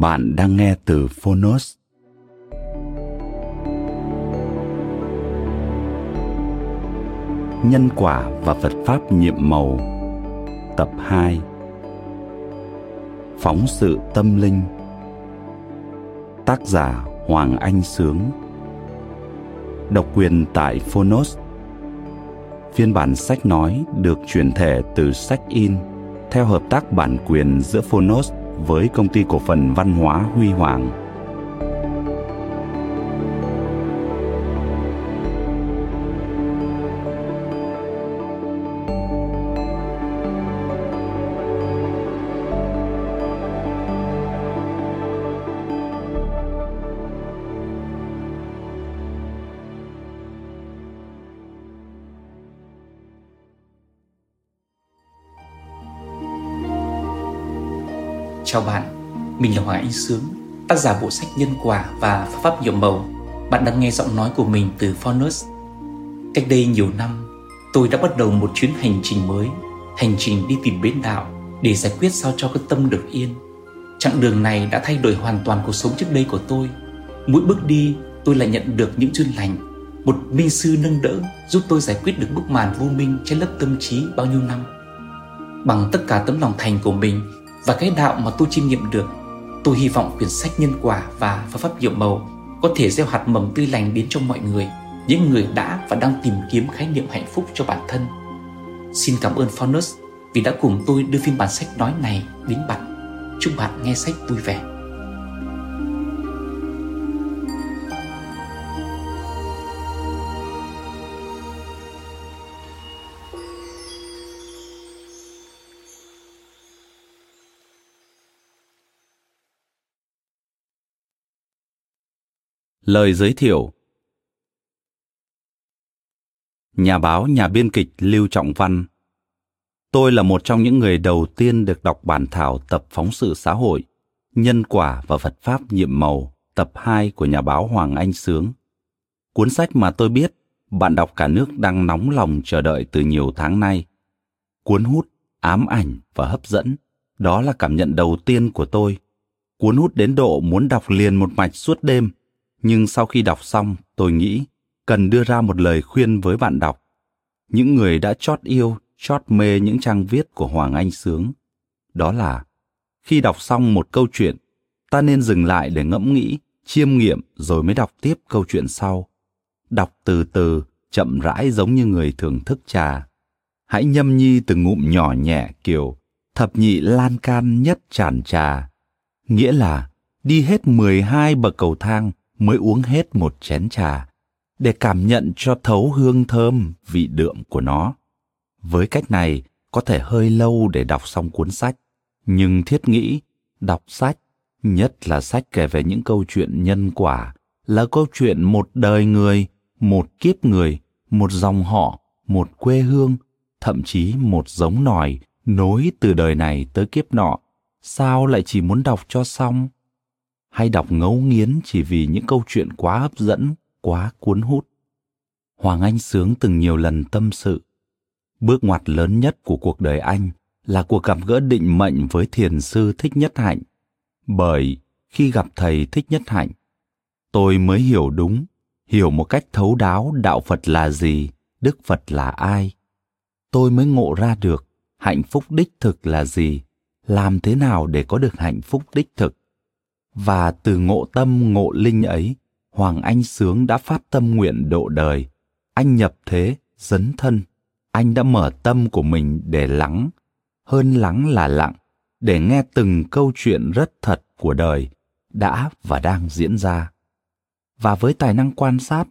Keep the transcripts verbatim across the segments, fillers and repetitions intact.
Bạn đang nghe từ Fonos. Nhân quả và Phật pháp nhiệm màu. Tập hai. Phóng sự tâm linh. Tác giả Hoàng Anh Sướng. Độc quyền tại Fonos. Phiên bản sách nói được chuyển thể từ sách in theo hợp tác bản quyền giữa Fonos với Công ty Cổ phần Văn hóa Huy Hoàng. Chào bạn, mình là Hoàng Anh Sướng, tác giả bộ sách Nhân Quả và Pháp Pháp Giùm Màu. Bạn đang nghe giọng nói của mình từ Fonos. Cách đây nhiều năm, tôi đã bắt đầu một chuyến hành trình mới, hành trình đi tìm bên đạo để giải quyết sao cho cái tâm được yên. Chặng đường này đã thay đổi hoàn toàn cuộc sống trước đây của tôi. Mỗi bước đi, tôi lại nhận được những duyên lành, một minh sư nâng đỡ giúp tôi giải quyết được bức màn vô minh che lấp tâm trí bao nhiêu năm. Bằng tất cả tấm lòng thành của mình và cái đạo mà tôi chiêm nghiệm được, tôi hy vọng quyển sách Nhân Quả và Pháp Pháp Giùm Màu có thể gieo hạt mầm tươi lành đến cho mọi người, những người đã và đang tìm kiếm khái niệm hạnh phúc cho bản thân. Xin cảm ơn Fonos vì đã cùng tôi đưa phiên bản sách nói này đến bạn. Chúc bạn nghe sách vui vẻ. Lời giới thiệu. Nhà báo, nhà biên kịch Lưu Trọng Văn. Tôi là một trong những người đầu tiên được đọc bản thảo tập phóng sự xã hội Nhân Quả và Phật Pháp Nhiệm Màu tập hai của nhà báo Hoàng Anh Sướng. Cuốn sách mà tôi biết bạn đọc cả nước đang nóng lòng chờ đợi từ nhiều tháng nay. Cuốn hút, ám ảnh và hấp dẫn, đó là cảm nhận đầu tiên của tôi. Cuốn hút đến độ muốn đọc liền một mạch suốt đêm. Nhưng sau khi đọc xong, tôi nghĩ cần đưa ra một lời khuyên với bạn đọc, những người đã chót yêu, chót mê những trang viết của Hoàng Anh Sướng. Đó là, khi đọc xong một câu chuyện, ta nên dừng lại để ngẫm nghĩ, chiêm nghiệm rồi mới đọc tiếp câu chuyện sau. Đọc từ từ, chậm rãi giống như người thưởng thức trà. Hãy nhâm nhi từng ngụm nhỏ nhẹ kiểu thập nhị lan can nhất tràn trà. Nghĩa là đi hết mười hai bậc cầu thang mới uống hết một chén trà để cảm nhận cho thấu hương thơm, vị đượm của nó. Với cách này, có thể hơi lâu để đọc xong cuốn sách, nhưng thiết nghĩ, đọc sách, nhất là sách kể về những câu chuyện nhân quả, là câu chuyện một đời người, một kiếp người, một dòng họ, một quê hương, thậm chí một giống nòi nối từ đời này tới kiếp nọ, sao lại chỉ muốn đọc cho xong? Hay đọc ngấu nghiến chỉ vì những câu chuyện quá hấp dẫn, quá cuốn hút. Hoàng Anh Sướng từng nhiều lần tâm sự. Bước ngoặt lớn nhất của cuộc đời anh là cuộc gặp gỡ định mệnh với thiền sư Thích Nhất Hạnh. Bởi khi gặp thầy Thích Nhất Hạnh, tôi mới hiểu đúng, hiểu một cách thấu đáo đạo Phật là gì, Đức Phật là ai. Tôi mới ngộ ra được hạnh phúc đích thực là gì, làm thế nào để có được hạnh phúc đích thực. Và từ ngộ tâm ngộ linh ấy, Hoàng Anh Sướng đã phát tâm nguyện độ đời. Anh nhập thế, dấn thân. Anh đã mở tâm của mình để lắng, hơn lắng là lặng, để nghe từng câu chuyện rất thật của đời đã và đang diễn ra. Và với tài năng quan sát,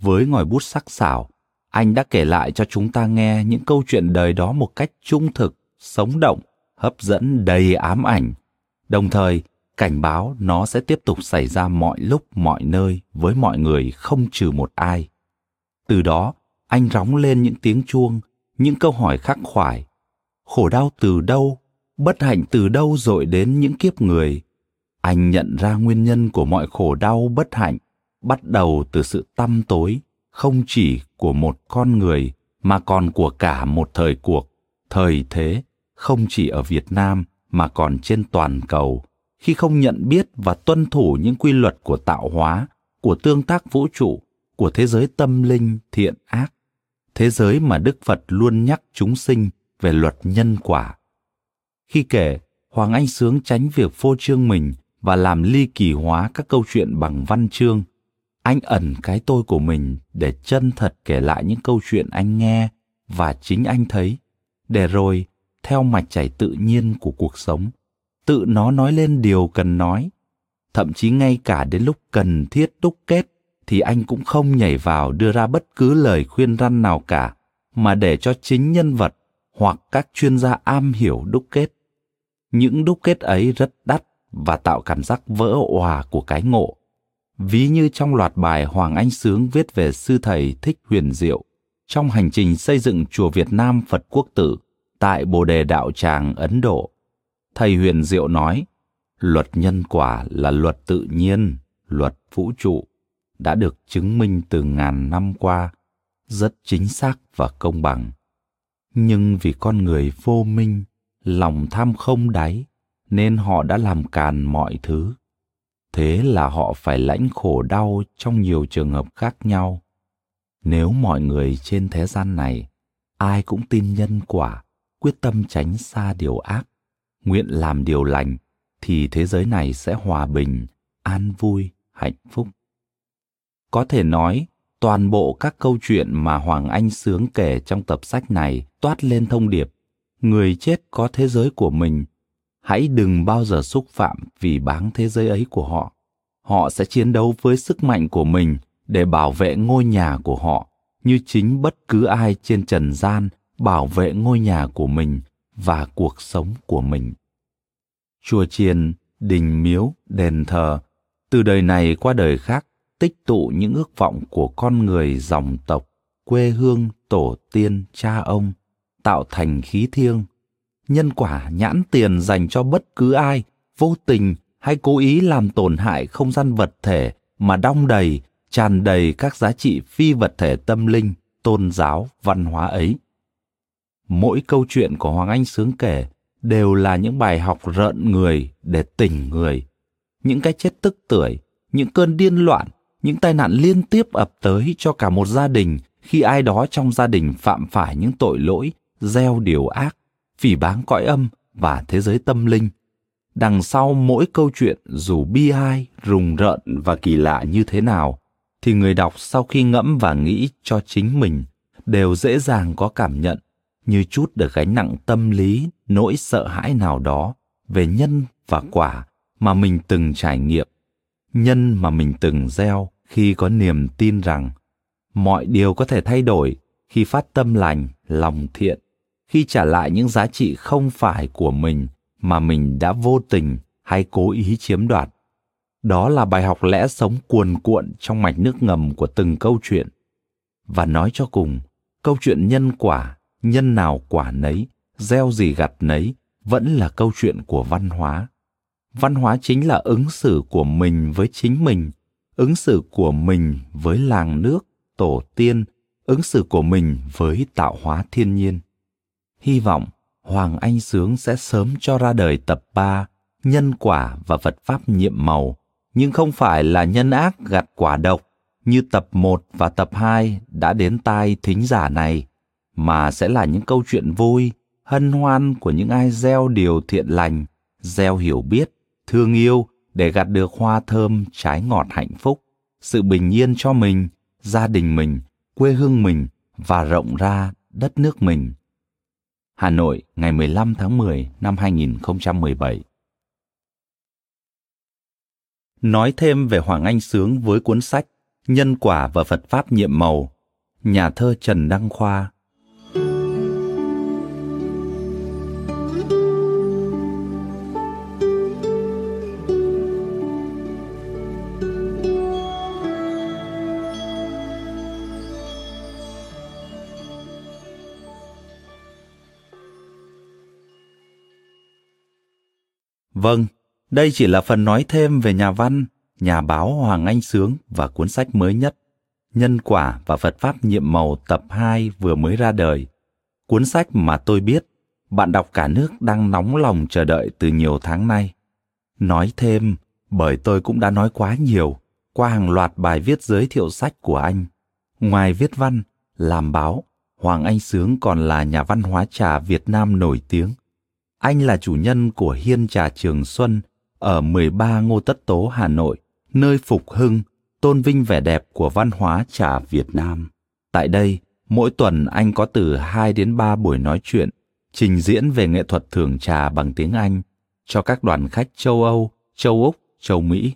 với ngòi bút sắc sảo, anh đã kể lại cho chúng ta nghe những câu chuyện đời đó một cách trung thực, sống động, hấp dẫn, đầy ám ảnh, đồng thời cảnh báo nó sẽ tiếp tục xảy ra mọi lúc, mọi nơi, với mọi người, không trừ một ai. Từ đó, anh róng lên những tiếng chuông, những câu hỏi khắc khoải. Khổ đau từ đâu, bất hạnh từ đâu dội đến những kiếp người? Anh nhận ra nguyên nhân của mọi khổ đau, bất hạnh bắt đầu từ sự tăm tối, không chỉ của một con người mà còn của cả một thời cuộc, thời thế, không chỉ ở Việt Nam mà còn trên toàn cầu. Khi không nhận biết và tuân thủ những quy luật của tạo hóa, của tương tác vũ trụ, của thế giới tâm linh thiện ác, thế giới mà Đức Phật luôn nhắc chúng sinh về luật nhân quả. Khi kể, Hoàng Anh Sướng tránh việc phô trương mình và làm ly kỳ hóa các câu chuyện bằng văn chương. Anh ẩn cái tôi của mình để chân thật kể lại những câu chuyện anh nghe và chính anh thấy, để rồi, theo mạch chảy tự nhiên của cuộc sống, tự nó nói lên điều cần nói. Thậm chí ngay cả đến lúc cần thiết đúc kết thì anh cũng không nhảy vào đưa ra bất cứ lời khuyên răn nào cả, mà để cho chính nhân vật hoặc các chuyên gia am hiểu đúc kết. Những đúc kết ấy rất đắt và tạo cảm giác vỡ òa của cái ngộ. Ví như trong loạt bài Hoàng Anh Sướng viết về sư thầy Thích Huyền Diệu trong hành trình xây dựng Chùa Việt Nam Phật Quốc Tự tại Bồ Đề Đạo Tràng, Ấn Độ. Thầy Huyền Diệu nói, luật nhân quả là luật tự nhiên, luật vũ trụ, đã được chứng minh từ ngàn năm qua, rất chính xác và công bằng. Nhưng vì con người vô minh, lòng tham không đáy, nên họ đã làm càn mọi thứ. Thế là họ phải lãnh khổ đau trong nhiều trường hợp khác nhau. Nếu mọi người trên thế gian này, ai cũng tin nhân quả, quyết tâm tránh xa điều ác, nguyện làm điều lành, thì thế giới này sẽ hòa bình, an vui, hạnh phúc. Có thể nói, toàn bộ các câu chuyện mà Hoàng Anh Sướng kể trong tập sách này toát lên thông điệp: người chết có thế giới của mình, hãy đừng bao giờ xúc phạm vì báng thế giới ấy của họ. Họ sẽ chiến đấu với sức mạnh của mình để bảo vệ ngôi nhà của họ, như chính bất cứ ai trên trần gian bảo vệ ngôi nhà của mình và cuộc sống của mình. Chùa chiền, đình miếu, đền thờ, từ đời này qua đời khác, tích tụ những ước vọng của con người, dòng tộc, quê hương, tổ tiên, cha ông, tạo thành khí thiêng, nhân quả nhãn tiền dành cho bất cứ ai vô tình hay cố ý làm tổn hại không gian vật thể mà đong đầy, tràn đầy các giá trị phi vật thể tâm linh, tôn giáo, văn hóa ấy. Mỗi câu chuyện của Hoàng Anh Sướng kể đều là những bài học rợn người để tỉnh người. Những cái chết tức tưởi, những cơn điên loạn, những tai nạn liên tiếp ập tới cho cả một gia đình khi ai đó trong gia đình phạm phải những tội lỗi, gieo điều ác, phỉ báng cõi âm và thế giới tâm linh. Đằng sau mỗi câu chuyện, dù bi ai, rùng rợn và kỳ lạ như thế nào, thì người đọc sau khi ngẫm và nghĩ cho chính mình đều dễ dàng có cảm nhận như chút được gánh nặng tâm lý, nỗi sợ hãi nào đó về nhân và quả mà mình từng trải nghiệm, nhân mà mình từng gieo khi có niềm tin rằng mọi điều có thể thay đổi khi phát tâm lành, lòng thiện, khi trả lại những giá trị không phải của mình mà mình đã vô tình hay cố ý chiếm đoạt. Đó là bài học lẽ sống cuồn cuộn trong mạch nước ngầm của từng câu chuyện. Và nói cho cùng, câu chuyện nhân quả, nhân nào quả nấy, gieo gì gặt nấy, vẫn là câu chuyện của văn hóa. Văn hóa chính là ứng xử của mình với chính mình, ứng xử của mình với làng nước, tổ tiên, ứng xử của mình với tạo hóa thiên nhiên. Hy vọng Hoàng Anh Sướng sẽ sớm cho ra đời tập ba Nhân Quả và Phật Pháp Nhiệm Màu nhưng không phải là nhân ác gặt quả độc như tập một và tập hai đã đến tai thính giả này, mà sẽ là những câu chuyện vui, hân hoan của những ai gieo điều thiện lành, gieo hiểu biết, thương yêu để gặt được hoa thơm trái ngọt hạnh phúc, sự bình yên cho mình, gia đình mình, quê hương mình và rộng ra đất nước mình. Hà Nội, ngày mười lăm tháng mười năm hai nghìn không trăm mười bảy. Nói thêm về Hoàng Anh Sướng với cuốn sách Nhân Quả và Phật Pháp Nhiệm Màu, nhà thơ Trần Đăng Khoa. Vâng, đây chỉ là phần nói thêm về nhà văn, nhà báo Hoàng Anh Sướng và cuốn sách mới nhất, Nhân Quả và Phật Pháp Nhiệm Màu tập hai vừa mới ra đời. Cuốn sách mà tôi biết, bạn đọc cả nước đang nóng lòng chờ đợi từ nhiều tháng nay. Nói thêm, bởi tôi cũng đã nói quá nhiều qua hàng loạt bài viết giới thiệu sách của anh. Ngoài viết văn, làm báo, Hoàng Anh Sướng còn là nhà văn hóa trà Việt Nam nổi tiếng. Anh là chủ nhân của Hiên Trà Trường Xuân ở mười ba Ngô Tất Tố, Hà Nội, nơi phục hưng, tôn vinh vẻ đẹp của văn hóa trà Việt Nam. Tại đây, mỗi tuần anh có từ hai đến ba buổi nói chuyện, trình diễn về nghệ thuật thưởng trà bằng tiếng Anh cho các đoàn khách châu Âu, châu Úc, châu Mỹ.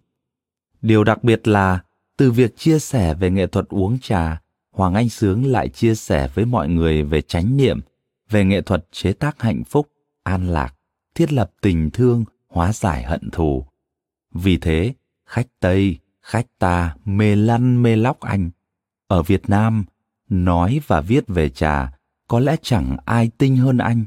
Điều đặc biệt là, từ việc chia sẻ về nghệ thuật uống trà, Hoàng Anh Sướng lại chia sẻ với mọi người về chánh niệm, về nghệ thuật chế tác hạnh phúc, an lạc, thiết lập tình thương, hóa giải hận thù. Vì thế, khách Tây, khách ta mê lăn mê lóc anh. Ở Việt Nam, nói và viết về trà, có lẽ chẳng ai tinh hơn anh.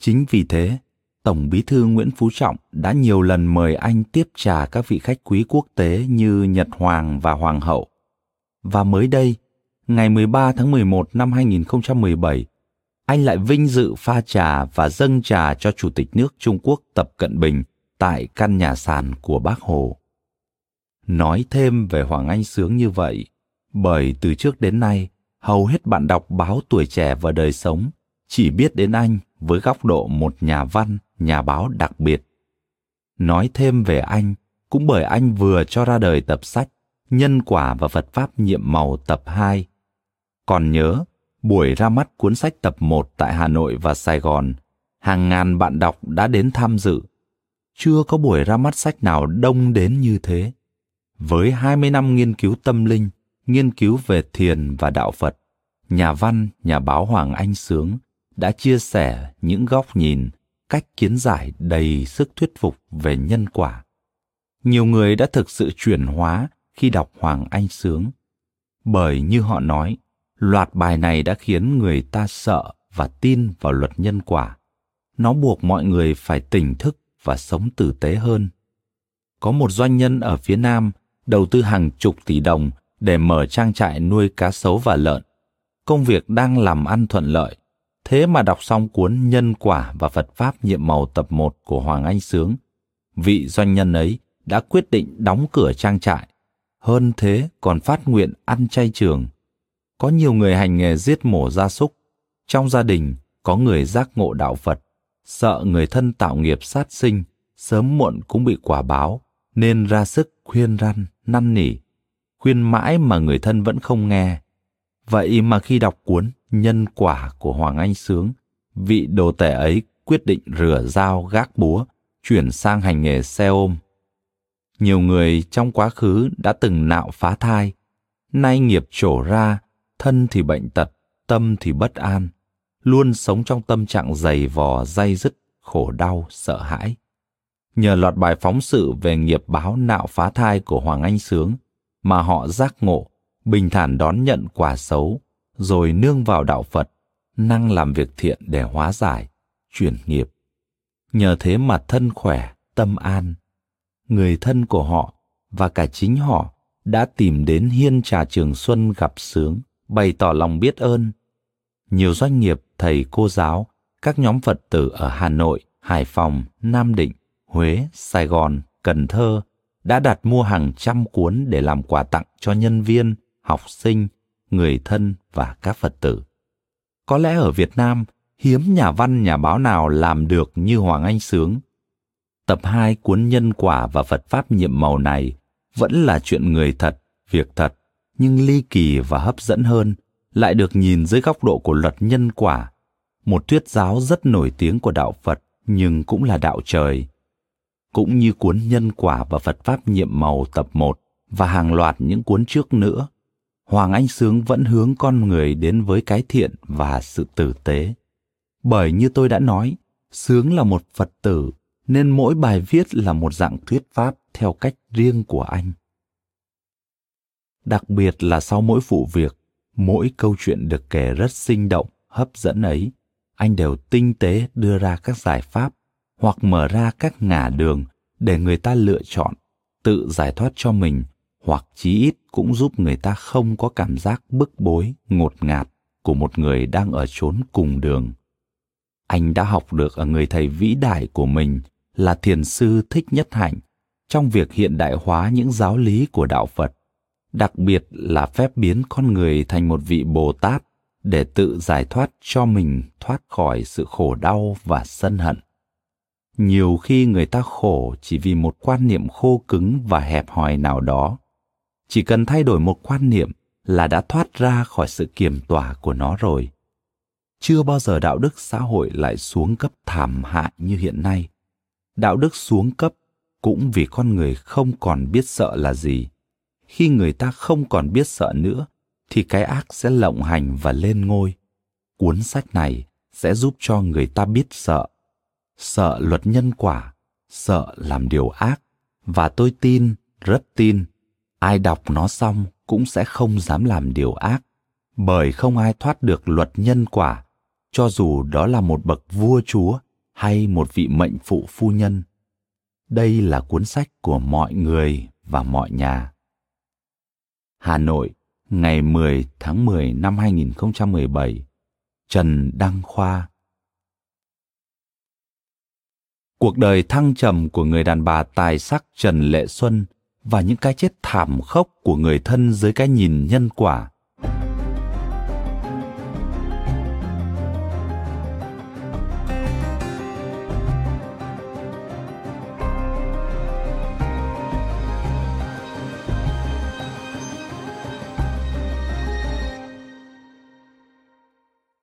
Chính vì thế, Tổng Bí thư Nguyễn Phú Trọng đã nhiều lần mời anh tiếp trà các vị khách quý quốc tế như Nhật Hoàng và Hoàng hậu. Và mới đây, ngày mười ba tháng mười một năm hai nghìn không trăm mười bảy, anh lại vinh dự pha trà và dâng trà cho Chủ tịch nước Trung Quốc Tập Cận Bình tại căn nhà sàn của Bác Hồ. Nói thêm về Hoàng Anh Sướng như vậy, bởi từ trước đến nay, hầu hết bạn đọc báo Tuổi Trẻ và Đời Sống chỉ biết đến anh với góc độ một nhà văn, nhà báo đặc biệt. Nói thêm về anh, cũng bởi anh vừa cho ra đời tập sách Nhân Quả và Phật Pháp Nhiệm Màu tập hai. Còn nhớ, buổi ra mắt cuốn sách tập một tại Hà Nội và Sài Gòn, hàng ngàn bạn đọc đã đến tham dự. Chưa có buổi ra mắt sách nào đông đến như thế. Với hai mươi năm nghiên cứu tâm linh, nghiên cứu về thiền và đạo Phật, nhà văn, nhà báo Hoàng Anh Sướng đã chia sẻ những góc nhìn, cách kiến giải đầy sức thuyết phục về nhân quả. Nhiều người đã thực sự chuyển hóa khi đọc Hoàng Anh Sướng, bởi như họ nói, loạt bài này đã khiến người ta sợ và tin vào luật nhân quả. Nó buộc mọi người phải tỉnh thức và sống tử tế hơn. Có một doanh nhân ở phía Nam đầu tư hàng chục tỷ đồng để mở trang trại nuôi cá sấu và lợn. Công việc đang làm ăn thuận lợi. Thế mà đọc xong cuốn Nhân Quả và Phật Pháp Nhiệm Màu tập một của Hoàng Anh Sướng, vị doanh nhân ấy đã quyết định đóng cửa trang trại. Hơn thế còn phát nguyện ăn chay trường. Có nhiều người hành nghề giết mổ gia súc. Trong gia đình, có người giác ngộ đạo Phật, sợ người thân tạo nghiệp sát sinh, sớm muộn cũng bị quả báo, nên ra sức khuyên răn, năn nỉ. Khuyên mãi mà người thân vẫn không nghe. Vậy mà khi đọc cuốn Nhân Quả của Hoàng Anh Sướng, vị đồ tể ấy quyết định rửa dao gác búa, chuyển sang hành nghề xe ôm. Nhiều người trong quá khứ đã từng nạo phá thai, nay nghiệp trổ ra, thân thì bệnh tật, tâm thì bất an, luôn sống trong tâm trạng dày vò, day dứt, khổ đau, sợ hãi. Nhờ loạt bài phóng sự về nghiệp báo nạo phá thai của Hoàng Anh Sướng mà họ giác ngộ, bình thản đón nhận quả xấu, rồi nương vào đạo Phật, năng làm việc thiện để hóa giải, chuyển nghiệp. Nhờ thế mà thân khỏe, tâm an. Người thân của họ và cả chính họ đã tìm đến Hiên Trà Trường Xuân gặp Sướng, bày tỏ lòng biết ơn. Nhiều doanh nghiệp, thầy cô giáo, các nhóm Phật tử ở Hà Nội, Hải Phòng, Nam Định, Huế, Sài Gòn, Cần Thơ đã đặt mua hàng trăm cuốn để làm quà tặng cho nhân viên, học sinh, người thân và các Phật tử. Có lẽ ở Việt Nam, hiếm nhà văn nhà báo nào làm được như Hoàng Anh Sướng. Tập hai cuốn Nhân Quả và Phật Pháp Nhiệm Màu này vẫn là chuyện người thật, việc thật, nhưng ly kỳ và hấp dẫn hơn, lại được nhìn dưới góc độ của luật nhân quả, một thuyết giáo rất nổi tiếng của đạo Phật nhưng cũng là đạo trời. Cũng như cuốn Nhân Quả và Phật Pháp Nhiệm Màu tập một và hàng loạt những cuốn trước nữa, Hoàng Anh Sướng vẫn hướng con người đến với cái thiện và sự tử tế. Bởi như tôi đã nói, Sướng là một Phật tử, nên mỗi bài viết là một dạng thuyết pháp theo cách riêng của anh. Đặc biệt là sau mỗi vụ việc, mỗi câu chuyện được kể rất sinh động, hấp dẫn ấy, anh đều tinh tế đưa ra các giải pháp hoặc mở ra các ngả đường để người ta lựa chọn, tự giải thoát cho mình hoặc chí ít cũng giúp người ta không có cảm giác bức bối, ngột ngạt của một người đang ở chốn cùng đường. Anh đã học được ở người thầy vĩ đại của mình là thiền sư Thích Nhất Hạnh trong việc hiện đại hóa những giáo lý của đạo Phật, đặc biệt là phép biến con người thành một vị Bồ Tát để tự giải thoát cho mình thoát khỏi sự khổ đau và sân hận. Nhiều khi người ta khổ chỉ vì một quan niệm khô cứng và hẹp hòi nào đó. Chỉ cần thay đổi một quan niệm là đã thoát ra khỏi sự kiểm tỏa của nó rồi. Chưa bao giờ đạo đức xã hội lại xuống cấp thảm hại như hiện nay. Đạo đức xuống cấp cũng vì con người không còn biết sợ là gì. Khi người ta không còn biết sợ nữa, thì cái ác sẽ lộng hành và lên ngôi. Cuốn sách này sẽ giúp cho người ta biết sợ. Sợ luật nhân quả, sợ làm điều ác. Và tôi tin, rất tin, ai đọc nó xong cũng sẽ không dám làm điều ác. Bởi không ai thoát được luật nhân quả, cho dù đó là một bậc vua chúa hay một vị mệnh phụ phu nhân. Đây là cuốn sách của mọi người và mọi nhà. Hà Nội, ngày mười tháng mười năm hai nghìn không trăm mười bảy, Trần Đăng Khoa. Cuộc đời thăng trầm của người đàn bà tài sắc Trần Lệ Xuân và những cái chết thảm khốc của người thân dưới cái nhìn nhân quả.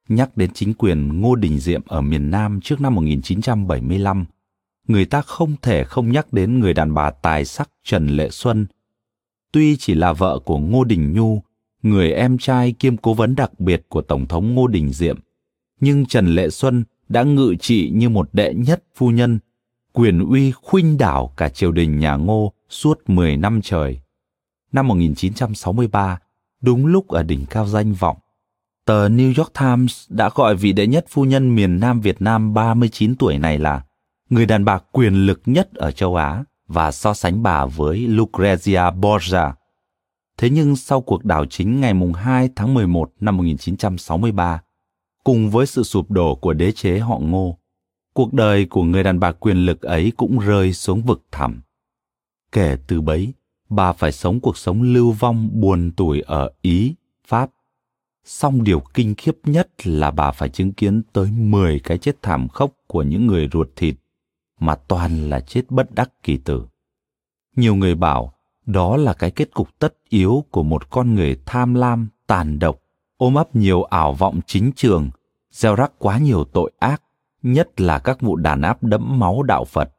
Nhắc đến chính quyền Ngô Đình Diệm ở miền Nam trước năm một nghìn chín trăm bảy mươi lăm, người ta không thể không nhắc đến người đàn bà tài sắc Trần Lệ Xuân. Tuy chỉ là vợ của Ngô Đình Nhu, người em trai kiêm cố vấn đặc biệt của Tổng thống Ngô Đình Diệm, nhưng Trần Lệ Xuân đã ngự trị như một đệ nhất phu nhân, quyền uy khuynh đảo cả triều đình nhà Ngô suốt mười năm trời. Năm một nghìn chín trăm sáu mươi ba, đúng lúc ở đỉnh cao danh vọng, tờ New York Times đã gọi vị đệ nhất phu nhân miền Nam Việt Nam ba mươi chín tuổi này là người đàn bà quyền lực nhất ở châu Á và so sánh bà với Lucrezia Borgia. Thế nhưng sau cuộc đảo chính ngày hai tháng mười một năm một nghìn chín trăm sáu mươi ba, cùng với sự sụp đổ của đế chế họ Ngô, cuộc đời của người đàn bà quyền lực ấy cũng rơi xuống vực thẳm. Kể từ bấy, bà phải sống cuộc sống lưu vong buồn tủi ở Ý, Pháp. Song điều kinh khiếp nhất là bà phải chứng kiến tới mười cái chết thảm khốc của những người ruột thịt, mà toàn là chết bất đắc kỳ tử. Nhiều người bảo đó là cái kết cục tất yếu của một con người tham lam, tàn độc, ôm ấp nhiều ảo vọng chính trường, gieo rắc quá nhiều tội ác, nhất là các vụ đàn áp đẫm máu đạo Phật.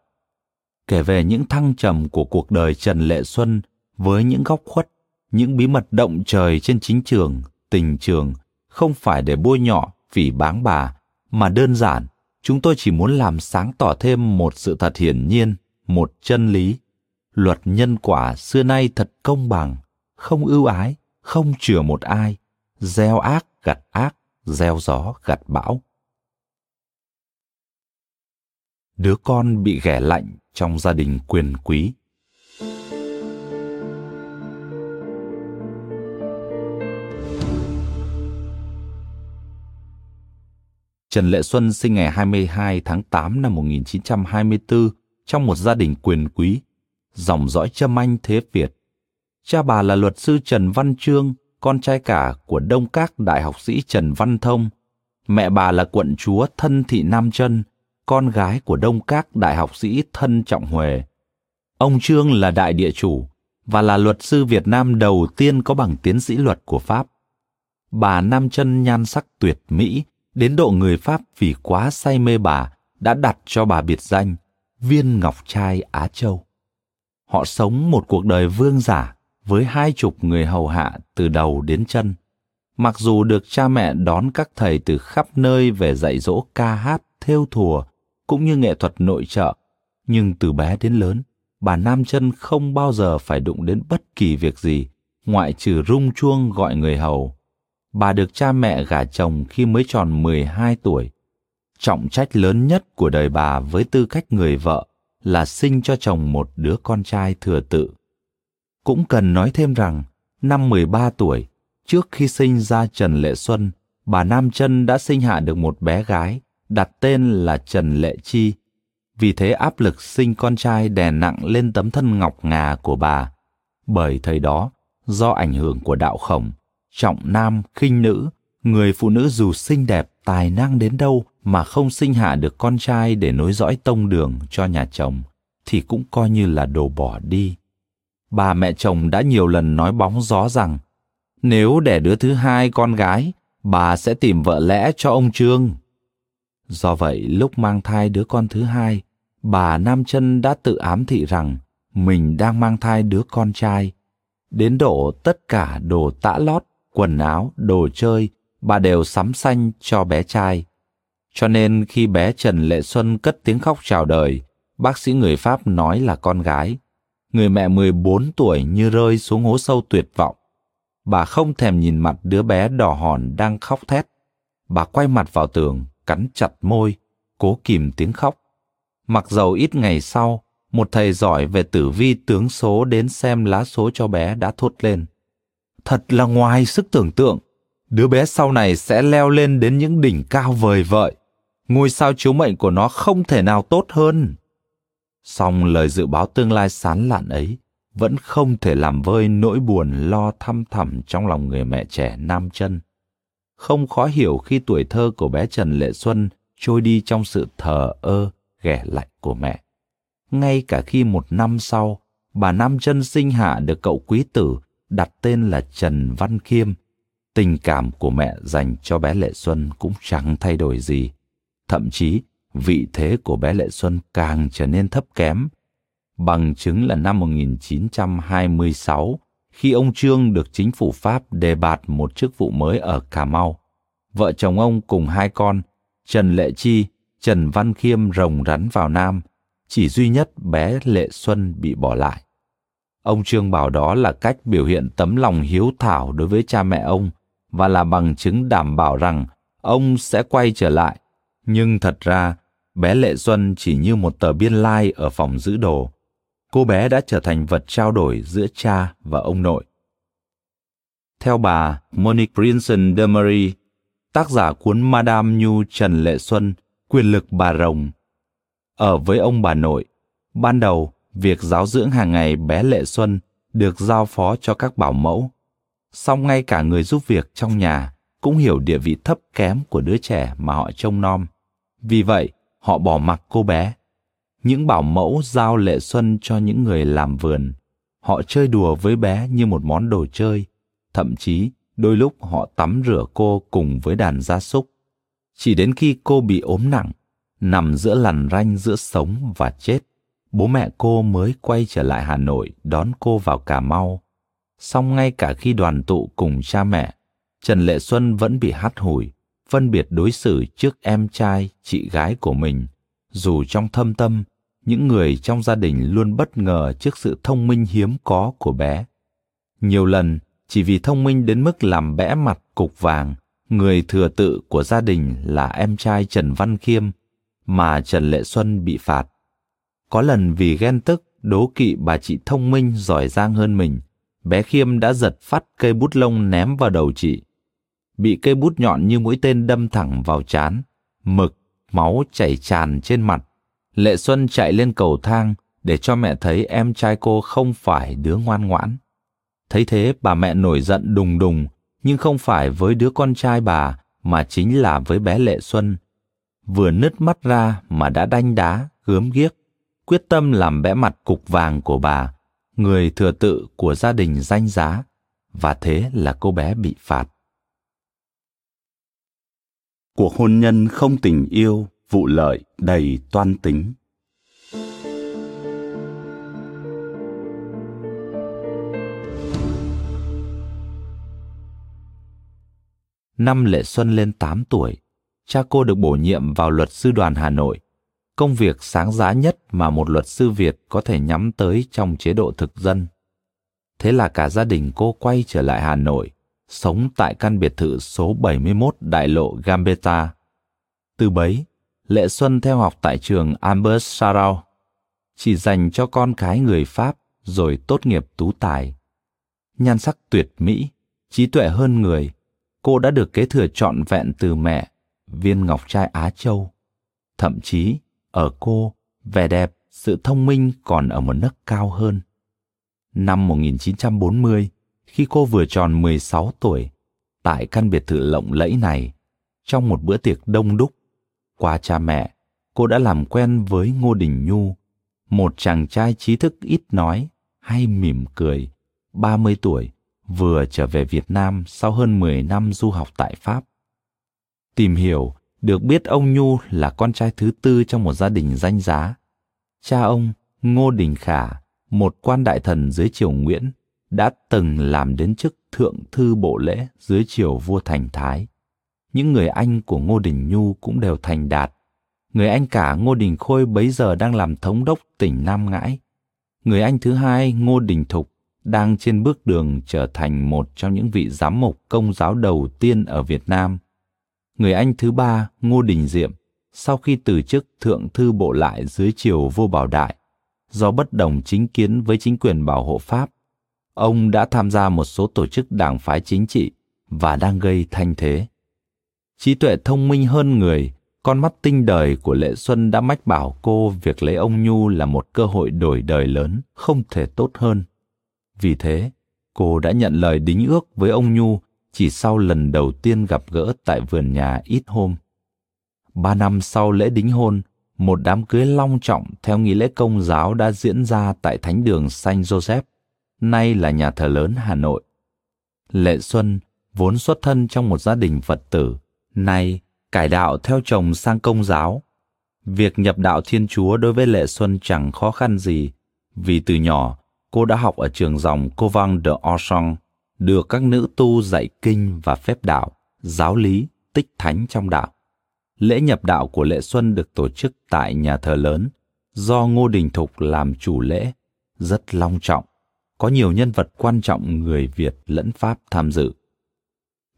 Kể về những thăng trầm của cuộc đời Trần Lệ Xuân với những góc khuất, những bí mật động trời trên chính trường, tình trường, không phải để bôi nhọ, phỉ báng bà, mà đơn giản, chúng tôi chỉ muốn làm sáng tỏ thêm một sự thật hiển nhiên, một chân lý. Luật nhân quả xưa nay thật công bằng, không ưu ái, không chừa một ai, gieo ác gặt ác, gieo gió gặt bão. Đứa con bị ghẻ lạnh trong gia đình quyền quý. Trần Lệ Xuân sinh ngày hai mươi hai tháng tám năm một nghìn chín trăm hai mươi tư trong một gia đình quyền quý. dòng dõi Châm Anh thế Việt. Cha bà là luật sư Trần Văn Chương, con trai cả của đông các đại học sĩ Trần Văn Thông. Mẹ bà là quận chúa Thân Thị Nam Chân, con gái của đông các đại học sĩ Thân Trọng Huề. Ông Chương là đại địa chủ và là luật sư Việt Nam đầu tiên có bằng tiến sĩ luật của Pháp. Bà Nam Chân nhan sắc tuyệt mỹ, đến độ người Pháp vì quá say mê bà đã đặt cho bà biệt danh Viên Ngọc Trai Á Châu. Họ sống một cuộc đời vương giả với hai chục người hầu hạ từ đầu đến chân. Mặc dù được cha mẹ đón các thầy từ khắp nơi về dạy dỗ ca hát, thêu thùa, cũng như nghệ thuật nội trợ, nhưng từ bé đến lớn, bà Nam Chân không bao giờ phải đụng đến bất kỳ việc gì, ngoại trừ rung chuông gọi người hầu. Bà được cha mẹ gả chồng khi mới tròn mười hai tuổi. Trọng trách lớn nhất của đời bà với tư cách người vợ là sinh cho chồng một đứa con trai thừa tự. Cũng cần nói thêm rằng, năm mười ba tuổi, trước khi sinh ra Trần Lệ Xuân, bà Nam Chân đã sinh hạ được một bé gái, đặt tên là Trần Lệ Chi. Vì thế áp lực sinh con trai đè nặng lên tấm thân ngọc ngà của bà. Bởi thời đó, do ảnh hưởng của đạo Khổng, trọng nam khinh nữ, người phụ nữ dù xinh đẹp, tài năng đến đâu mà không sinh hạ được con trai để nối dõi tông đường cho nhà chồng, thì cũng coi như là đồ bỏ đi. Bà mẹ chồng đã nhiều lần nói bóng gió rằng, nếu đẻ đứa thứ hai con gái, bà sẽ tìm vợ lẽ cho ông Trương. Do vậy, lúc mang thai đứa con thứ hai, bà Nam Chân đã tự ám thị rằng mình đang mang thai đứa con trai. Đến độ tất cả đồ tã lót, quần áo, đồ chơi, bà đều sắm sanh cho bé trai. Cho nên khi bé Trần Lệ Xuân cất tiếng khóc chào đời, bác sĩ người Pháp nói là con gái. Người mẹ mười bốn tuổi như rơi xuống hố sâu tuyệt vọng. Bà không thèm nhìn mặt đứa bé đỏ hòn đang khóc thét. Bà quay mặt vào tường, cắn chặt môi, cố kìm tiếng khóc. Mặc dầu ít ngày sau, một thầy giỏi về tử vi tướng số đến xem lá số cho bé đã thốt lên: thật là ngoài sức tưởng tượng, đứa bé sau này sẽ leo lên đến những đỉnh cao vời vợi. Ngôi sao chiếu mệnh của nó không thể nào tốt hơn. Song lời dự báo tương lai sán lạn ấy vẫn không thể làm vơi nỗi buồn lo thăm thẳm trong lòng người mẹ trẻ Nam Chân. Không khó hiểu khi tuổi thơ của bé Trần Lệ Xuân trôi đi trong sự thờ ơ, ghẻ lạnh của mẹ. Ngay cả khi một năm sau, bà Nam Chân sinh hạ được cậu quý tử đặt tên là Trần Văn Khiêm, tình cảm của mẹ dành cho bé Lệ Xuân cũng chẳng thay đổi gì. Thậm chí, vị thế của bé Lệ Xuân càng trở nên thấp kém. Bằng chứng là năm một nghìn chín trăm hai mươi sáu, khi ông Trương được chính phủ Pháp đề bạt một chức vụ mới ở Cà Mau, vợ chồng ông cùng hai con, Trần Lệ Chi, Trần Văn Khiêm rồng rắn vào Nam, chỉ duy nhất bé Lệ Xuân bị bỏ lại. Ông Trương bảo đó là cách biểu hiện tấm lòng hiếu thảo đối với cha mẹ ông và là bằng chứng đảm bảo rằng ông sẽ quay trở lại. Nhưng thật ra, bé Lệ Xuân chỉ như một tờ biên lai ở phòng giữ đồ. Cô bé đã trở thành vật trao đổi giữa cha và ông nội. Theo bà Monique Brinson Demery, tác giả cuốn Madame Nhu Trần Lệ Xuân, Quyền Lực Bà Rồng, ở với ông bà nội, ban đầu việc giáo dưỡng hàng ngày bé Lệ Xuân được giao phó cho các bảo mẫu. Song ngay cả người giúp việc trong nhà cũng hiểu địa vị thấp kém của đứa trẻ mà họ trông nom. Vì vậy, họ bỏ mặc cô bé. Những bảo mẫu giao Lệ Xuân cho những người làm vườn. Họ chơi đùa với bé như một món đồ chơi. Thậm chí, đôi lúc họ tắm rửa cô cùng với đàn gia súc. Chỉ đến khi cô bị ốm nặng, nằm giữa lằn ranh giữa sống và chết, bố mẹ cô mới quay trở lại Hà Nội đón cô vào Cà Mau. Song ngay cả khi đoàn tụ cùng cha mẹ, Trần Lệ Xuân vẫn bị hắt hủi, phân biệt đối xử trước em trai, chị gái của mình. Dù trong thâm tâm, những người trong gia đình luôn bất ngờ trước sự thông minh hiếm có của bé. Nhiều lần, chỉ vì thông minh đến mức làm bẽ mặt cục vàng, người thừa tự của gia đình là em trai Trần Văn Khiêm, mà Trần Lệ Xuân bị phạt. Có lần vì ghen tức, đố kỵ bà chị thông minh giỏi giang hơn mình, bé Khiêm đã giật phát cây bút lông ném vào đầu chị. Bị cây bút nhọn như mũi tên đâm thẳng vào trán, mực, máu chảy tràn trên mặt. Lệ Xuân chạy lên cầu thang, để cho mẹ thấy em trai cô không phải đứa ngoan ngoãn. Thấy thế, bà mẹ nổi giận đùng đùng, nhưng không phải với đứa con trai bà, mà chính là với bé Lệ Xuân. Vừa nứt mắt ra mà đã đanh đá, gớm ghiếc, quyết tâm làm bẽ mặt cục vàng của bà, người thừa tự của gia đình danh giá, và thế là cô bé bị phạt. Cuộc hôn nhân không tình yêu, vụ lợi đầy toan tính. Năm Lệ Xuân lên tám tuổi, cha cô được bổ nhiệm vào luật sư đoàn Hà Nội, công việc sáng giá nhất mà một luật sư Việt có thể nhắm tới trong chế độ thực dân. Thế là cả gia đình cô quay trở lại Hà Nội, sống tại căn biệt thự số bảy mươi mốt Đại lộ Gambetta. Từ bấy, Lệ Xuân theo học tại trường Ambers-Sharrow, chỉ dành cho con cái người Pháp, rồi tốt nghiệp tú tài. Nhan sắc tuyệt mỹ, trí tuệ hơn người, cô đã được kế thừa trọn vẹn từ mẹ, viên ngọc trai Á Châu. Thậm chí, ở cô, vẻ đẹp, sự thông minh còn ở một nấc cao hơn. Năm một nghìn chín trăm bốn mươi, khi cô vừa tròn mười sáu tuổi, tại căn biệt thự lộng lẫy này, trong một bữa tiệc đông đúc, qua cha mẹ, cô đã làm quen với Ngô Đình Nhu, một chàng trai trí thức ít nói, hay mỉm cười, ba mươi tuổi, vừa trở về Việt Nam sau hơn mười năm du học tại Pháp. Tìm hiểu, được biết ông Nhu là con trai thứ tư trong một gia đình danh giá. Cha ông, Ngô Đình Khả, một quan đại thần dưới triều Nguyễn, đã từng làm đến chức thượng thư bộ lễ dưới triều vua Thành Thái. Những người anh của Ngô Đình Nhu cũng đều thành đạt. Người anh cả Ngô Đình Khôi bấy giờ đang làm thống đốc tỉnh Nam Ngãi. Người anh thứ hai Ngô Đình Thục đang trên bước đường trở thành một trong những vị giám mục công giáo đầu tiên ở Việt Nam. Người anh thứ ba Ngô Đình Diệm, sau khi từ chức thượng thư bộ lại dưới triều vua Bảo Đại, do bất đồng chính kiến với chính quyền bảo hộ Pháp, ông đã tham gia một số tổ chức đảng phái chính trị và đang gây thanh thế. Trí tuệ thông minh hơn người, con mắt tinh đời của Lệ Xuân đã mách bảo cô việc lấy ông Nhu là một cơ hội đổi đời lớn, không thể tốt hơn. Vì thế, cô đã nhận lời đính ước với ông Nhu chỉ sau lần đầu tiên gặp gỡ tại vườn nhà ít hôm. Ba năm sau lễ đính hôn, một đám cưới long trọng theo nghi lễ công giáo đã diễn ra tại Thánh đường Saint Joseph, nay là nhà thờ lớn Hà Nội. Lệ Xuân, vốn xuất thân trong một gia đình Phật tử, nay cải đạo theo chồng sang công giáo. Việc nhập đạo Thiên Chúa đối với Lệ Xuân chẳng khó khăn gì, vì từ nhỏ cô đã học ở trường dòng Couvent des Oiseaux, được các nữ tu dạy kinh và phép đạo, giáo lý, tích thánh trong đạo. Lễ nhập đạo của Lệ Xuân được tổ chức tại nhà thờ lớn, do Ngô Đình Thục làm chủ lễ, rất long trọng, có nhiều nhân vật quan trọng người Việt lẫn Pháp tham dự.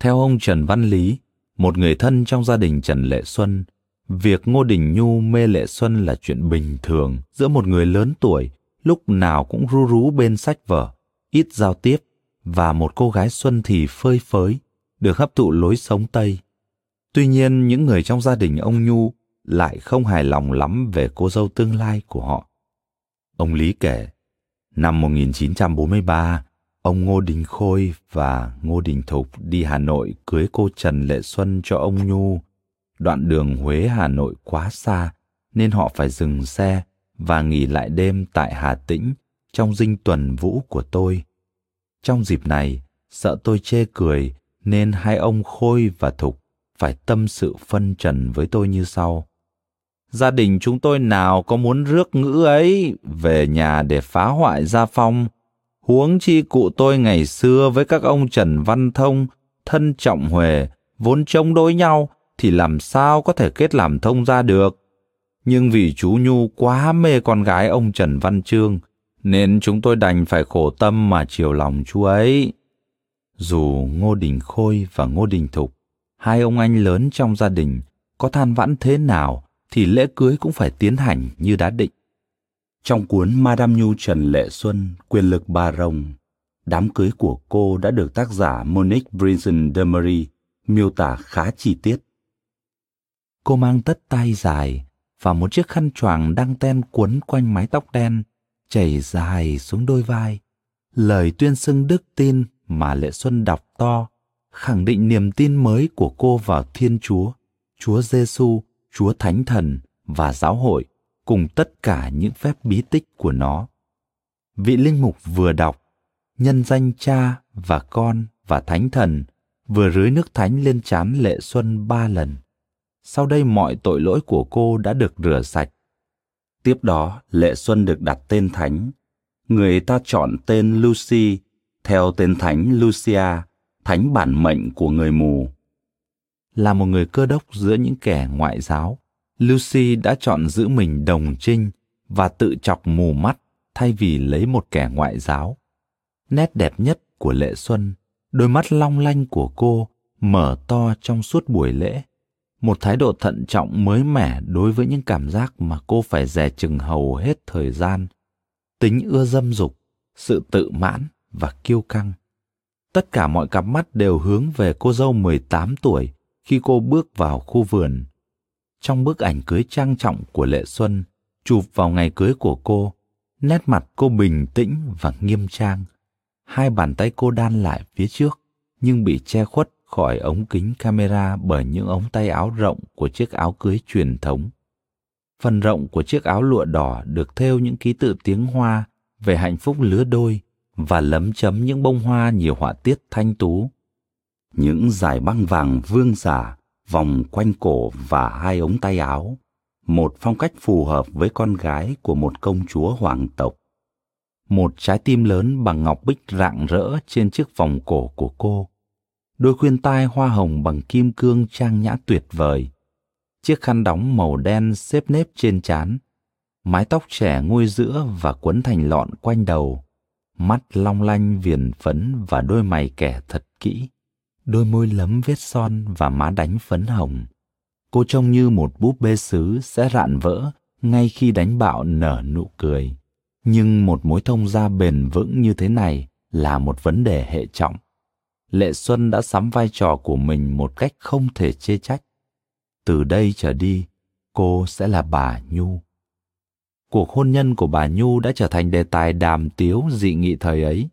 Theo ông Trần Văn Lý, một người thân trong gia đình Trần Lệ Xuân, việc Ngô Đình Nhu mê Lệ Xuân là chuyện bình thường giữa một người lớn tuổi, lúc nào cũng ru rú bên sách vở, ít giao tiếp, và một cô gái xuân thì phơi phới, được hấp thụ lối sống Tây. Tuy nhiên, những người trong gia đình ông Nhu lại không hài lòng lắm về cô dâu tương lai của họ. Ông Lý kể, năm một nghìn chín trăm bốn mươi ba, ông Ngô Đình Khôi và Ngô Đình Thục đi Hà Nội cưới cô Trần Lệ Xuân cho ông Nhu. Đoạn đường Huế-Hà Nội quá xa, nên họ phải dừng xe và nghỉ lại đêm tại Hà Tĩnh trong dinh tuần vũ của tôi. Trong dịp này, sợ tôi chê cười, nên hai ông Khôi và Thục phải tâm sự phân trần với tôi như sau. Gia đình chúng tôi nào có muốn rước ngữ ấy về nhà để phá hoại gia phong. Huống chi cụ tôi ngày xưa với các ông Trần Văn Thông, Thân Trọng Huề vốn chống đối nhau thì làm sao có thể kết làm thông gia được. Nhưng vì chú Nhu quá mê con gái ông Trần Văn Chương, nên chúng tôi đành phải khổ tâm mà chiều lòng chú ấy. Dù Ngô Đình Khôi và Ngô Đình Thục, hai ông anh lớn trong gia đình, có than vãn thế nào thì lễ cưới cũng phải tiến hành như đã định. Trong cuốn Madame Nhu Trần Lệ Xuân, Quyền lực Bà Rồng, đám cưới của cô đã được tác giả Monique Brinson Demery miêu tả khá chi tiết. Cô mang tất tay dài và một chiếc khăn choàng đăng ten cuốn quanh mái tóc đen, chảy dài xuống đôi vai. Lời tuyên xưng đức tin mà Lệ Xuân đọc to khẳng định niềm tin mới của cô vào Thiên Chúa, Chúa Giêsu, Chúa Thánh Thần và Giáo hội cùng tất cả những phép bí tích của nó. Vị linh mục vừa đọc, nhân danh Cha và Con và Thánh Thần, vừa rưới nước thánh lên trán Lệ Xuân ba lần. Sau đây mọi tội lỗi của cô đã được rửa sạch. Tiếp đó, Lệ Xuân được đặt tên thánh. Người ta chọn tên Lucy theo tên thánh Lucia, thánh bản mệnh của người mù. Là một người cơ đốc giữa những kẻ ngoại giáo, Lucy đã chọn giữ mình đồng trinh và tự chọc mù mắt thay vì lấy một kẻ ngoại giáo. Nét đẹp nhất của Lệ Xuân, đôi mắt long lanh của cô mở to trong suốt buổi lễ, một thái độ thận trọng mới mẻ đối với những cảm giác mà cô phải dè chừng hầu hết thời gian, tính ưa dâm dục, sự tự mãn và kiêu căng. Tất cả mọi cặp mắt đều hướng về cô dâu mười tám tuổi khi cô bước vào khu vườn. Trong bức ảnh cưới trang trọng của Lệ Xuân, chụp vào ngày cưới của cô, nét mặt cô bình tĩnh và nghiêm trang. Hai bàn tay cô đan lại phía trước, nhưng bị che khuất khỏi ống kính camera bởi những ống tay áo rộng của chiếc áo cưới truyền thống. Phần rộng của chiếc áo lụa đỏ được thêu những ký tự tiếng Hoa về hạnh phúc lứa đôi và lấm chấm những bông hoa nhiều họa tiết thanh tú. Những dải băng vàng vương giả vòng quanh cổ và hai ống tay áo, một phong cách phù hợp với con gái của một công chúa hoàng tộc. Một trái tim lớn bằng ngọc bích rạng rỡ trên chiếc vòng cổ của cô. Đôi khuyên tai hoa hồng bằng kim cương trang nhã tuyệt vời. Chiếc khăn đóng màu đen xếp nếp trên trán. Mái tóc trẻ ngôi giữa và quấn thành lọn quanh đầu. Mắt long lanh viền phấn và đôi mày kẻ thật kỹ. Đôi môi lấm vết son và má đánh phấn hồng. Cô trông như một búp bê sứ sẽ rạn vỡ ngay khi đánh bạo nở nụ cười. Nhưng một mối thông gia bền vững như thế này là một vấn đề hệ trọng. Lệ Xuân đã sắm vai trò của mình một cách không thể chê trách. Từ đây trở đi, cô sẽ là bà Nhu. Cuộc hôn nhân của bà Nhu đã trở thành đề tài đàm tiếu dị nghị thời ấy.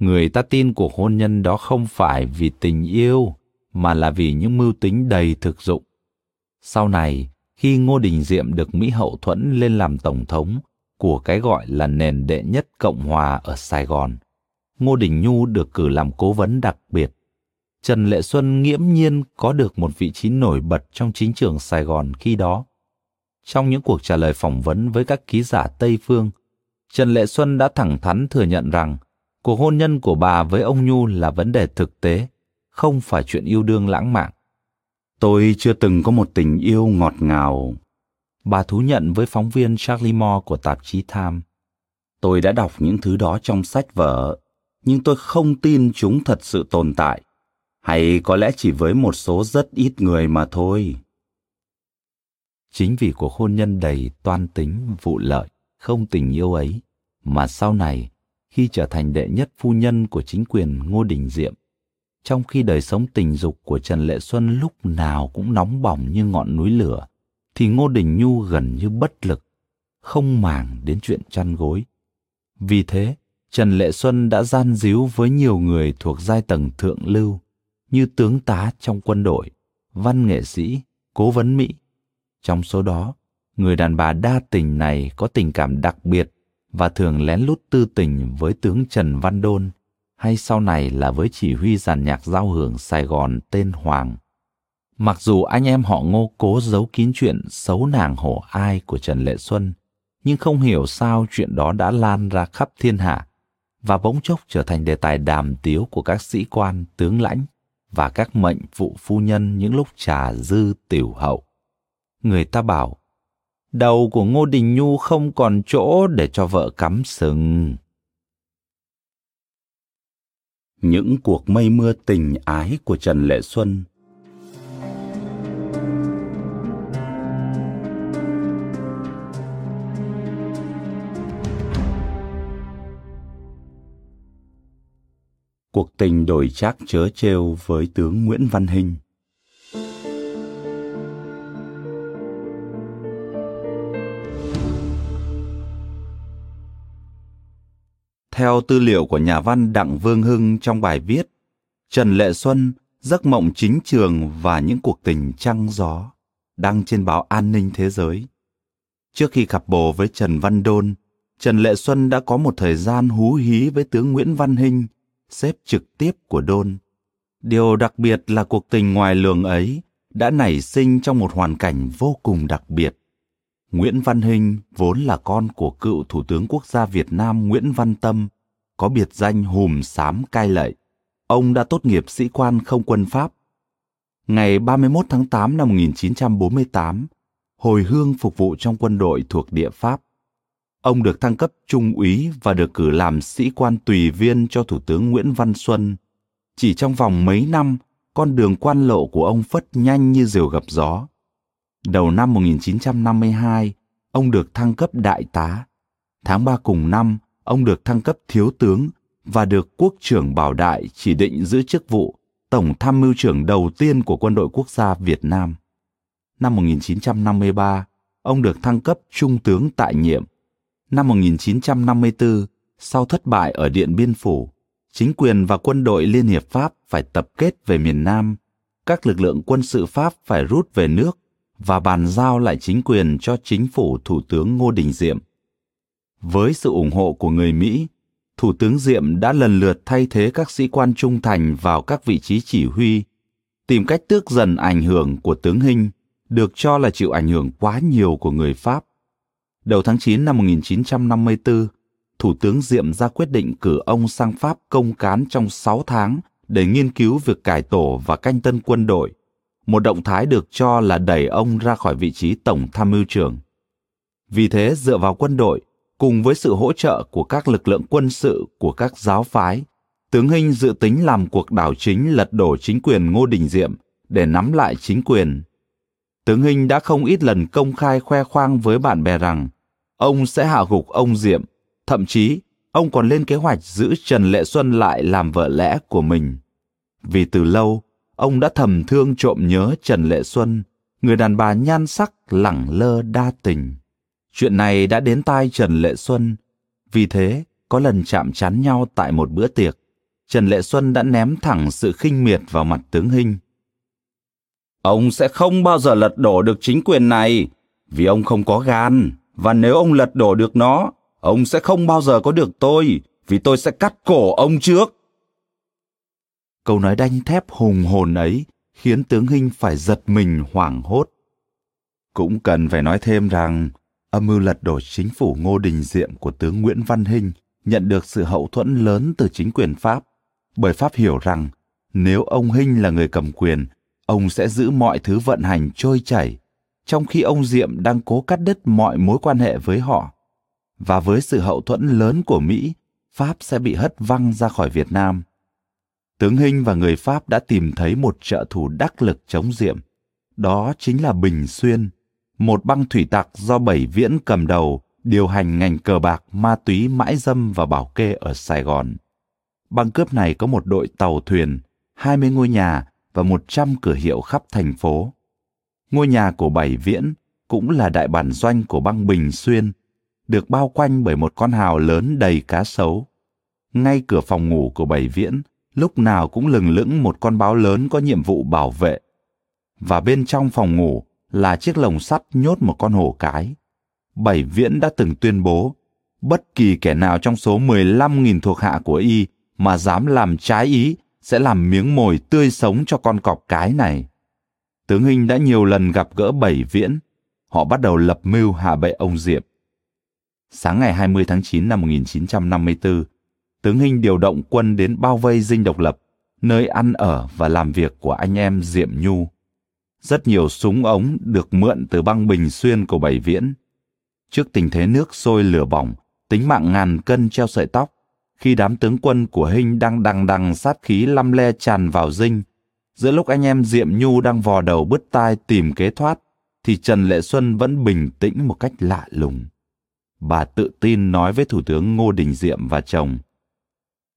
Người ta tin cuộc hôn nhân đó không phải vì tình yêu, mà là vì những mưu tính đầy thực dụng. Sau này, khi Ngô Đình Diệm được Mỹ hậu thuẫn lên làm tổng thống của cái gọi là nền đệ nhất Cộng hòa ở Sài Gòn, Ngô Đình Nhu được cử làm cố vấn đặc biệt. Trần Lệ Xuân nghiễm nhiên có được một vị trí nổi bật trong chính trường Sài Gòn khi đó. Trong những cuộc trả lời phỏng vấn với các ký giả Tây Phương, Trần Lệ Xuân đã thẳng thắn thừa nhận rằng cuộc hôn nhân của bà với ông Nhu là vấn đề thực tế, không phải chuyện yêu đương lãng mạn. Tôi chưa từng có một tình yêu ngọt ngào, bà thú nhận với phóng viên Charlie Moore của tạp chí Time. Tôi đã đọc những thứ đó trong sách vở, nhưng tôi không tin chúng thật sự tồn tại, hay có lẽ chỉ với một số rất ít người mà thôi. Chính vì cuộc hôn nhân đầy toan tính, vụ lợi, không tình yêu ấy, mà sau này, khi trở thành đệ nhất phu nhân của chính quyền Ngô Đình Diệm, trong khi đời sống tình dục của Trần Lệ Xuân lúc nào cũng nóng bỏng như ngọn núi lửa, thì Ngô Đình Nhu gần như bất lực, không màng đến chuyện chăn gối. Vì thế, Trần Lệ Xuân đã gian díu với nhiều người thuộc giai tầng thượng lưu, như tướng tá trong quân đội, văn nghệ sĩ, cố vấn Mỹ. Trong số đó, người đàn bà đa tình này có tình cảm đặc biệt và thường lén lút tư tình với tướng Trần Văn Đôn, hay sau này là với chỉ huy dàn nhạc giao hưởng Sài Gòn tên Hoàng. Mặc dù anh em họ Ngô cố giấu kín chuyện xấu nàng hổ ai của Trần Lệ Xuân, nhưng không hiểu sao chuyện đó đã lan ra khắp thiên hạ và bỗng chốc trở thành đề tài đàm tiếu của các sĩ quan, tướng lãnh và các mệnh phụ phu nhân những lúc trà dư tiểu hậu. Người ta bảo, đầu của Ngô Đình Nhu không còn chỗ để cho vợ cắm sừng. Những cuộc mây mưa tình ái của Trần Lệ Xuân. Cuộc tình đổi trác chớ trêu với tướng Nguyễn Văn Hinh. Theo tư liệu của nhà văn Đặng Vương Hưng trong bài viết Trần Lệ Xuân, giấc mộng chính trường và những cuộc tình trăng gió, đăng trên báo An ninh Thế giới. Trước khi cặp bồ với Trần Văn Đôn, Trần Lệ Xuân đã có một thời gian hú hí với tướng Nguyễn Văn Hinh, sếp trực tiếp của Đôn. Điều đặc biệt là cuộc tình ngoài luồng ấy đã nảy sinh trong một hoàn cảnh vô cùng đặc biệt. Nguyễn Văn Hinh vốn là con của cựu Thủ tướng Quốc gia Việt Nam Nguyễn Văn Tâm, có biệt danh Hùm Xám Cai Lậy. Ông đã tốt nghiệp sĩ quan không quân Pháp. Ngày ba mươi mốt tháng tám năm một nghìn chín trăm bốn mươi tám, hồi hương phục vụ trong quân đội thuộc địa Pháp. Ông được thăng cấp trung úy và được cử làm sĩ quan tùy viên cho Thủ tướng Nguyễn Văn Xuân. Chỉ trong vòng mấy năm, con đường quan lộ của ông phất nhanh như diều gặp gió. Đầu năm một nghìn chín trăm năm mươi hai, ông được thăng cấp đại tá. Tháng ba cùng năm, ông được thăng cấp thiếu tướng và được Quốc trưởng Bảo Đại chỉ định giữ chức vụ Tổng tham mưu trưởng đầu tiên của Quân đội Quốc gia Việt Nam. Năm một nghìn chín trăm năm mươi ba, ông được thăng cấp trung tướng tại nhiệm. Năm một nghìn chín trăm năm mươi tư, sau thất bại ở Điện Biên Phủ, chính quyền và quân đội Liên hiệp Pháp phải tập kết về miền Nam, các lực lượng quân sự Pháp phải rút về nước và bàn giao lại chính quyền cho chính phủ Thủ tướng Ngô Đình Diệm. Với sự ủng hộ của người Mỹ, Thủ tướng Diệm đã lần lượt thay thế các sĩ quan trung thành vào các vị trí chỉ huy, tìm cách tước dần ảnh hưởng của tướng Hinh, được cho là chịu ảnh hưởng quá nhiều của người Pháp. Đầu tháng chín năm một nghìn chín trăm năm mươi tư, Thủ tướng Diệm ra quyết định cử ông sang Pháp công cán trong sáu tháng để nghiên cứu việc cải tổ và canh tân quân đội, một động thái được cho là đẩy ông ra khỏi vị trí Tổng tham mưu trưởng. Vì thế, dựa vào quân đội, cùng với sự hỗ trợ của các lực lượng quân sự của các giáo phái, tướng Hinh dự tính làm cuộc đảo chính lật đổ chính quyền Ngô Đình Diệm để nắm lại chính quyền. Tướng Hinh đã không ít lần công khai khoe khoang với bạn bè rằng ông sẽ hạ gục ông Diệm, thậm chí ông còn lên kế hoạch giữ Trần Lệ Xuân lại làm vợ lẽ của mình. Vì từ lâu, ông đã thầm thương trộm nhớ Trần Lệ Xuân, người đàn bà nhan sắc lẳng lơ đa tình. Chuyện này đã đến tai Trần Lệ Xuân. Vì thế, có lần chạm trán nhau tại một bữa tiệc, Trần Lệ Xuân đã ném thẳng sự khinh miệt vào mặt tướng Hinh. Ông sẽ không bao giờ lật đổ được chính quyền này, vì ông không có gan, và nếu ông lật đổ được nó, ông sẽ không bao giờ có được tôi, vì tôi sẽ cắt cổ ông trước. Câu nói đanh thép hùng hồn ấy khiến tướng Hinh phải giật mình hoảng hốt. Cũng cần phải nói thêm rằng, âm mưu lật đổ chính phủ Ngô Đình Diệm của tướng Nguyễn Văn Hinh nhận được sự hậu thuẫn lớn từ chính quyền Pháp, bởi Pháp hiểu rằng nếu ông Hinh là người cầm quyền, ông sẽ giữ mọi thứ vận hành trôi chảy, trong khi ông Diệm đang cố cắt đứt mọi mối quan hệ với họ. Và với sự hậu thuẫn lớn của Mỹ, Pháp sẽ bị hất văng ra khỏi Việt Nam. Tướng Hinh và người Pháp đã tìm thấy một trợ thủ đắc lực chống Diệm. Đó chính là Bình Xuyên, một băng thủy tặc do Bảy Viễn cầm đầu, điều hành ngành cờ bạc, ma túy, mãi dâm và bảo kê ở Sài Gòn. Băng cướp này có một đội tàu thuyền, hai mươi ngôi nhà và một trăm cửa hiệu khắp thành phố. Ngôi nhà của Bảy Viễn cũng là đại bản doanh của băng Bình Xuyên, được bao quanh bởi một con hào lớn đầy cá sấu. Ngay cửa phòng ngủ của Bảy Viễn, lúc nào cũng lừng lững một con báo lớn có nhiệm vụ bảo vệ. Và bên trong phòng ngủ là chiếc lồng sắt nhốt một con hổ cái. Bảy Viễn đã từng tuyên bố, bất kỳ kẻ nào trong số mười lăm nghìn thuộc hạ của y mà dám làm trái ý sẽ làm miếng mồi tươi sống cho con cọp cái này. Tướng Hinh đã nhiều lần gặp gỡ Bảy Viễn. Họ bắt đầu lập mưu hạ bệ ông Diệm. Sáng ngày hai mươi tháng chín năm một nghìn chín trăm năm mươi tư, tướng Hinh điều động quân đến bao vây dinh độc lập, nơi ăn ở và làm việc của anh em Diệm Nhu. Rất nhiều súng ống được mượn từ băng Bình Xuyên của Bảy Viễn. Trước tình thế nước sôi lửa bỏng, tính mạng ngàn cân treo sợi tóc, khi đám tướng quân của Hinh đang đằng đằng sát khí lăm le tràn vào dinh, giữa lúc anh em Diệm Nhu đang vò đầu bứt tai tìm kế thoát, thì Trần Lệ Xuân vẫn bình tĩnh một cách lạ lùng. Bà tự tin nói với Thủ tướng Ngô Đình Diệm và chồng,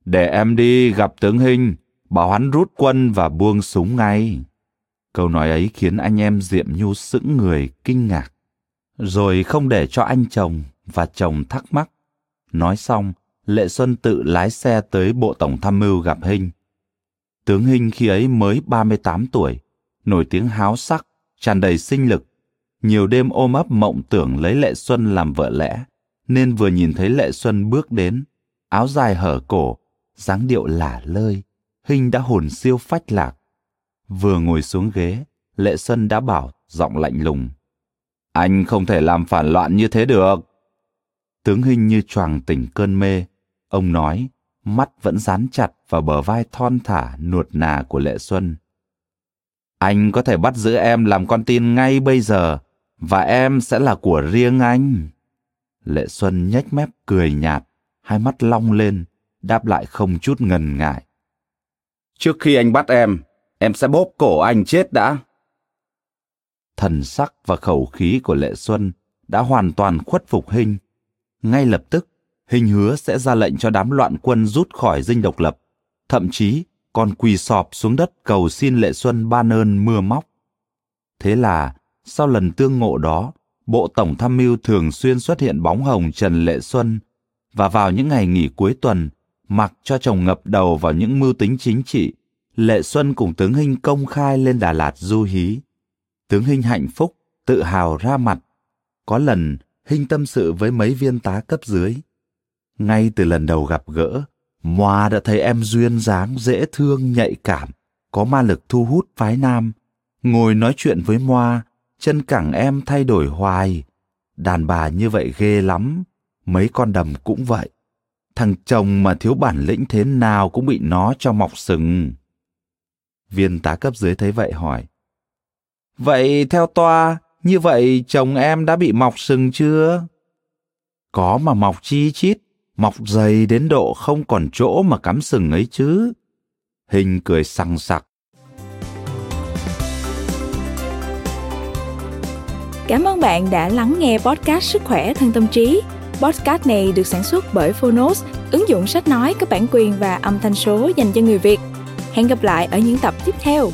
để em đi gặp tướng Hinh, bảo hắn rút quân và buông súng ngay. Câu nói ấy khiến anh em Diệm Nhu sững người kinh ngạc, rồi không để cho anh chồng và chồng thắc mắc. Nói xong, Lệ Xuân tự lái xe tới Bộ Tổng Tham mưu gặp Hinh. Tướng Hinh khi ấy mới ba mươi tám tuổi, nổi tiếng háo sắc, tràn đầy sinh lực. Nhiều đêm ôm ấp mộng tưởng lấy Lệ Xuân làm vợ lẽ, nên vừa nhìn thấy Lệ Xuân bước đến, áo dài hở cổ, dáng điệu lả lơi, Hinh đã hồn siêu phách lạc. Vừa ngồi xuống ghế, Lệ Xuân đã bảo giọng lạnh lùng: "Anh không thể làm phản loạn như thế được." Tướng Hinh như choàng tỉnh cơn mê, ông nói, mắt vẫn dán chặt vào bờ vai thon thả nuột nà của Lệ Xuân. "Anh có thể bắt giữ em làm con tin ngay bây giờ, và em sẽ là của riêng anh." Lệ Xuân nhếch mép cười nhạt, hai mắt long lên, đáp lại không chút ngần ngại: "Trước khi anh bắt em, em sẽ bóp cổ anh chết đã." Thần sắc và khẩu khí của Lệ Xuân đã hoàn toàn khuất phục Hinh. Ngay lập tức, Hinh hứa sẽ ra lệnh cho đám loạn quân rút khỏi Dinh Độc Lập, thậm chí còn quỳ xọp xuống đất cầu xin Lệ Xuân ban ơn mưa móc. Thế là, sau lần tương ngộ đó, Bộ Tổng Tham mưu thường xuyên xuất hiện bóng hồng Trần Lệ Xuân, và vào những ngày nghỉ cuối tuần, mặc cho chồng ngập đầu vào những mưu tính chính trị, Lệ Xuân cùng tướng Hinh công khai lên Đà Lạt du hí. Tướng Hinh hạnh phúc, tự hào ra mặt. Có lần, Hinh tâm sự với mấy viên tá cấp dưới: "Ngay từ lần đầu gặp gỡ, Moa đã thấy em duyên dáng, dễ thương, nhạy cảm, có ma lực thu hút phái nam. Ngồi nói chuyện với Moa, chân cẳng em thay đổi hoài. Đàn bà như vậy ghê lắm, mấy con đầm cũng vậy. Thằng chồng mà thiếu bản lĩnh thế nào cũng bị nó cho mọc sừng." Viên tá cấp dưới thấy vậy hỏi: "Vậy theo toa, như vậy chồng em đã bị mọc sừng chưa?" "Có mà mọc chi chít, mọc dày đến độ không còn chỗ mà cắm sừng ấy chứ." Hinh cười sằng sặc. Cảm ơn bạn đã lắng nghe podcast Sức khỏe thân tâm trí. Podcast này được sản xuất bởi Fonos, ứng dụng sách nói có bản quyền và âm thanh số dành cho người Việt. Hẹn gặp lại ở những tập tiếp theo.